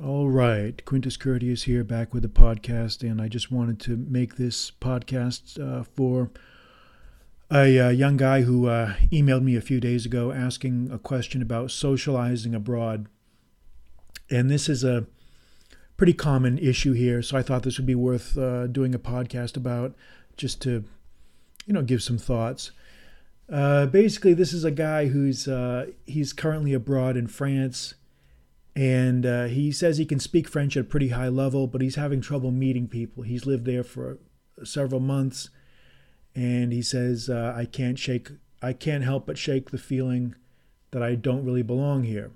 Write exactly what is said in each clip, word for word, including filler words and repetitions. All right, Quintus Curtius here, back with the podcast, and I just wanted to make this podcast uh, for a uh, young guy who uh, emailed me a few days ago asking a question about socializing abroad. And this is a pretty common issue here, so I thought this would be worth uh, doing a podcast about, just to, you know, give some thoughts. Uh, basically, this is a guy who's uh, he's currently abroad in France. And uh, he says he can speak French at a pretty high level, but he's having trouble meeting people. He's lived there for several months, and he says, uh, "I can't shake, I can't help but shake the feeling that I don't really belong here."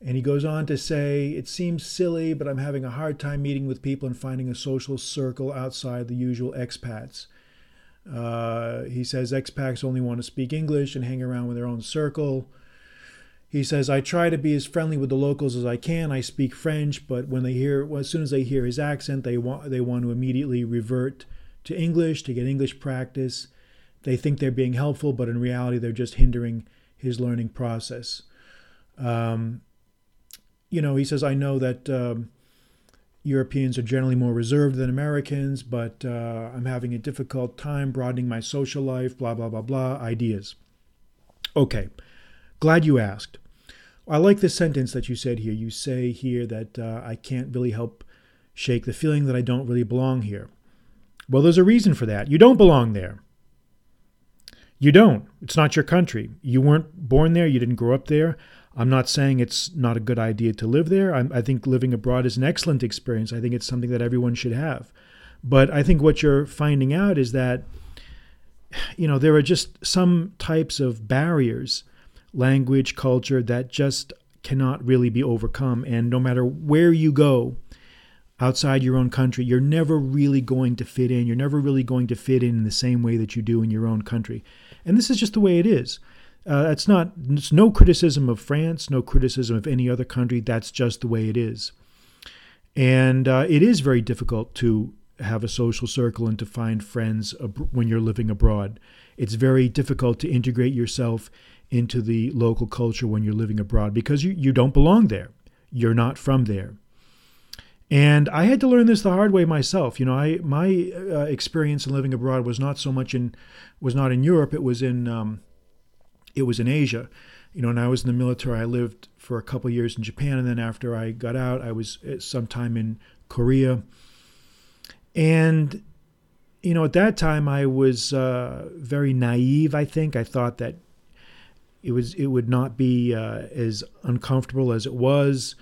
And he goes on to say, "It seems silly, but I'm having a hard time meeting with people and finding a social circle outside the usual expats." Uh, he says expats only want to speak English and hang around with their own circle. He says, "I try to be as friendly with the locals as I can. I speak French, but when they hear, well, as soon as they hear his accent, they want they want to immediately revert to English to get English practice. They think they're being helpful, but in reality, they're just hindering his learning process." Um, you know, he says, "I know that um, Europeans are generally more reserved than Americans, but uh, I'm having a difficult time broadening my social life, blah, blah, blah, blah, ideas." Okay, glad you asked. I like this sentence that you said here. You say here that uh, I can't really help shake the feeling that I don't really belong here. Well, there's a reason for that. You don't belong there. You don't. It's not your country. You weren't born there. You didn't grow up there. I'm not saying it's not a good idea to live there. I'm, I think living abroad is an excellent experience. I think it's something that everyone should have. But I think what you're finding out is that, you know, there are just some types of barriers, language, culture, that just cannot really be overcome. And no matter where you go outside your own country, you're never really going to fit in. You're never really going to fit in in the same way that you do in your own country. And this is just the way it is. Uh, it's not, it's no criticism of France, no criticism of any other country. That's just the way it is. And uh, it is very difficult to have a social circle and to find friends ab- when you're living abroad. It's very difficult to integrate yourself into the local culture when you're living abroad because you, you don't belong there. You're not from there. And I had to learn this the hard way myself. You know, I my uh, experience in living abroad was not so much in was not in Europe. It was in um, it was in Asia. You know, when I was in the military, I lived for a couple of years in Japan, and then after I got out, I was sometime in Korea. And you know, at that time, I was uh, very naive. I think I thought that It was. It would not be uh, as uncomfortable as it was,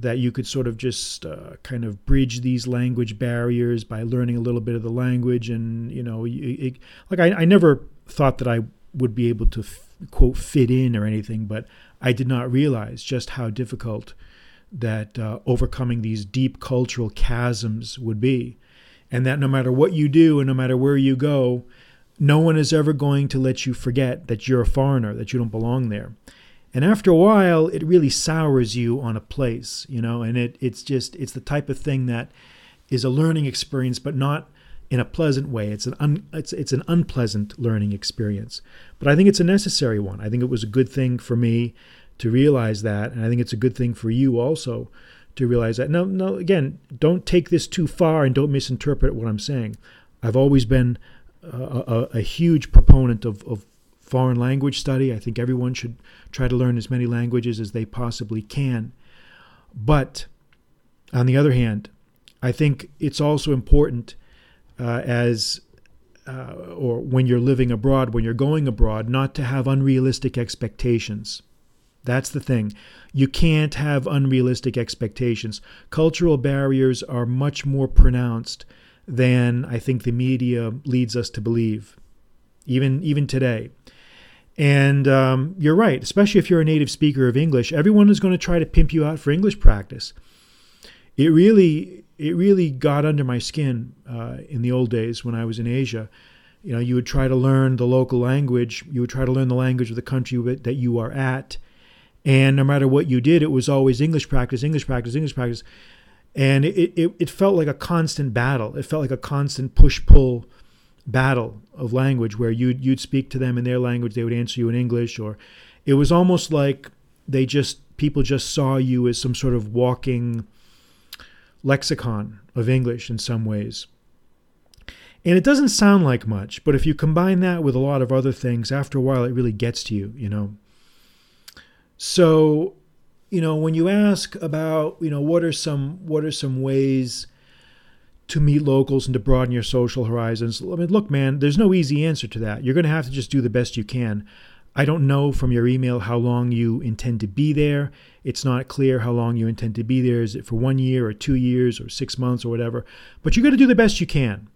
that you could sort of just uh, kind of bridge these language barriers by learning a little bit of the language. And, you know, it, it, like I, I never thought that I would be able to, f- quote, fit in or anything, but I did not realize just how difficult that uh, overcoming these deep cultural chasms would be. And that no matter what you do and no matter where you go, no one is ever going to let you forget that you're a foreigner, that you don't belong there. And after a while, it really sours you on a place, you know, and it it's just, it's the type of thing that is a learning experience, but not in a pleasant way. It's an un, it's it's an unpleasant learning experience. But I think it's a necessary one. I think it was a good thing for me to realize that, and I think it's a good thing for you also to realize that. No, no, again, don't take this too far and don't misinterpret what I'm saying. I've always been A, a, a huge proponent of, of foreign language study. I think everyone should try to learn as many languages as they possibly can. But on the other hand, I think it's also important uh, as uh, or when you're living abroad, when you're going abroad, not to have unrealistic expectations. That's the thing. You can't have unrealistic expectations. Cultural barriers are much more pronounced than I think the media leads us to believe, even even today. And um, you're right, especially if you're a native speaker of English, everyone is going to try to pimp you out for English practice. It really it really got under my skin uh, in the old days when I was in Asia. You know, you would try to learn the local language, you would try to learn the language of the country that you are at, and no matter what you did, it was always English practice, English practice, English practice. And it, it, it felt like a constant battle. It felt like a constant push-pull battle of language where you'd, you'd speak to them in their language, they would answer you in English, or it was almost like they just people just saw you as some sort of walking lexicon of English in some ways. And it doesn't sound like much, but if you combine that with a lot of other things, after a while it really gets to you, you know. So, you know, when you ask about, you know, what are some what are some ways to meet locals and to broaden your social horizons, I mean, look, man, there's no easy answer to that. You're going to have to just do the best you can. I don't know from your email how long you intend to be there. It's not clear how long you intend to be there. Is it for one year or two years or six months or whatever? But you're going to do the best you can.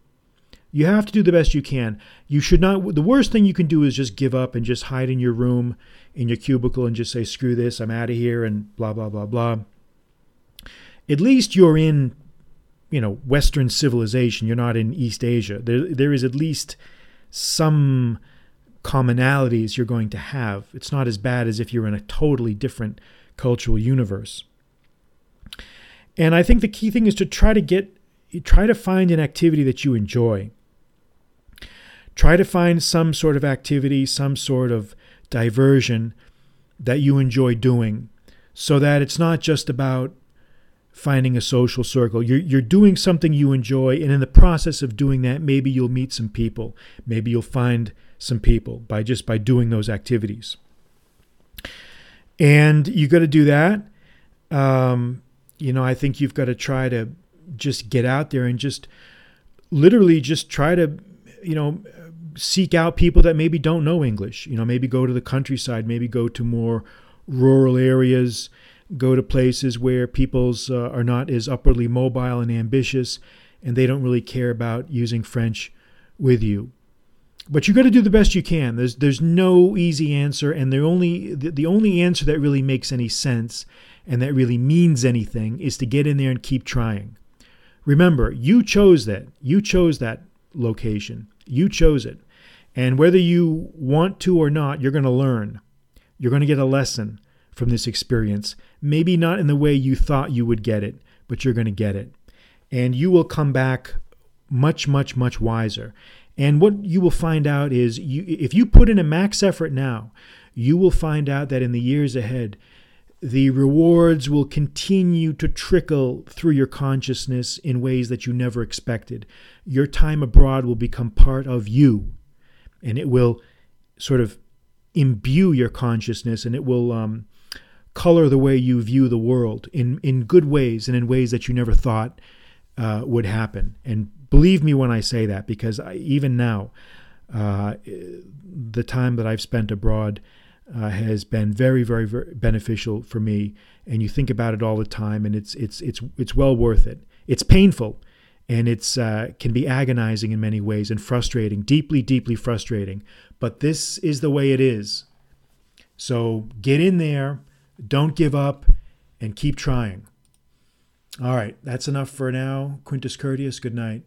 You have to do the best you can. You should not, the worst thing you can do is just give up and just hide in your room, in your cubicle, and just say, screw this, I'm out of here, and blah, blah, blah, blah. At least you're in, you know, Western civilization. You're not in East Asia. There, there is at least some commonalities you're going to have. It's not as bad as if you're in a totally different cultural universe. And I think the key thing is to try to get, try to find an activity that you enjoy. Try to find some sort of activity, some sort of diversion that you enjoy doing, so that it's not just about finding a social circle. You're, you're doing something you enjoy, and in the process of doing that, maybe you'll meet some people. Maybe you'll find some people by just by doing those activities. And you got to do that. Um, you know, I think you've got to try to just get out there and just literally just try to, you know, seek out people that maybe don't know English. You know, maybe go to the countryside, maybe go to more rural areas, go to places where peoples uh, are not as upwardly mobile and ambitious, and they don't really care about using French with you. But you got to do the best you can. There's there's no easy answer, and the only the, the only answer that really makes any sense and that really means anything is to get in there and keep trying. Remember, you chose that. You chose that location. You chose it. And whether you want to or not, you're going to learn. You're going to get a lesson from this experience. Maybe not in the way you thought you would get it, but you're going to get it. And you will come back much, much, much wiser. And what you will find out is you, if you put in a max effort now, you will find out that in the years ahead, the rewards will continue to trickle through your consciousness in ways that you never expected. Your time abroad will become part of you, and it will sort of imbue your consciousness, and it will um, color the way you view the world in, in good ways and in ways that you never thought uh, would happen. And believe me when I say that, because I, even now, uh, the time that I've spent abroad Uh, has been very, very, very beneficial for me, and you think about it all the time, and it's it's it's it's well worth it. It's painful, and it's uh, can be agonizing in many ways and frustrating, deeply, deeply frustrating. But this is the way it is. So get in there, don't give up, and keep trying. All right, that's enough for now. Quintus Curtius, good night.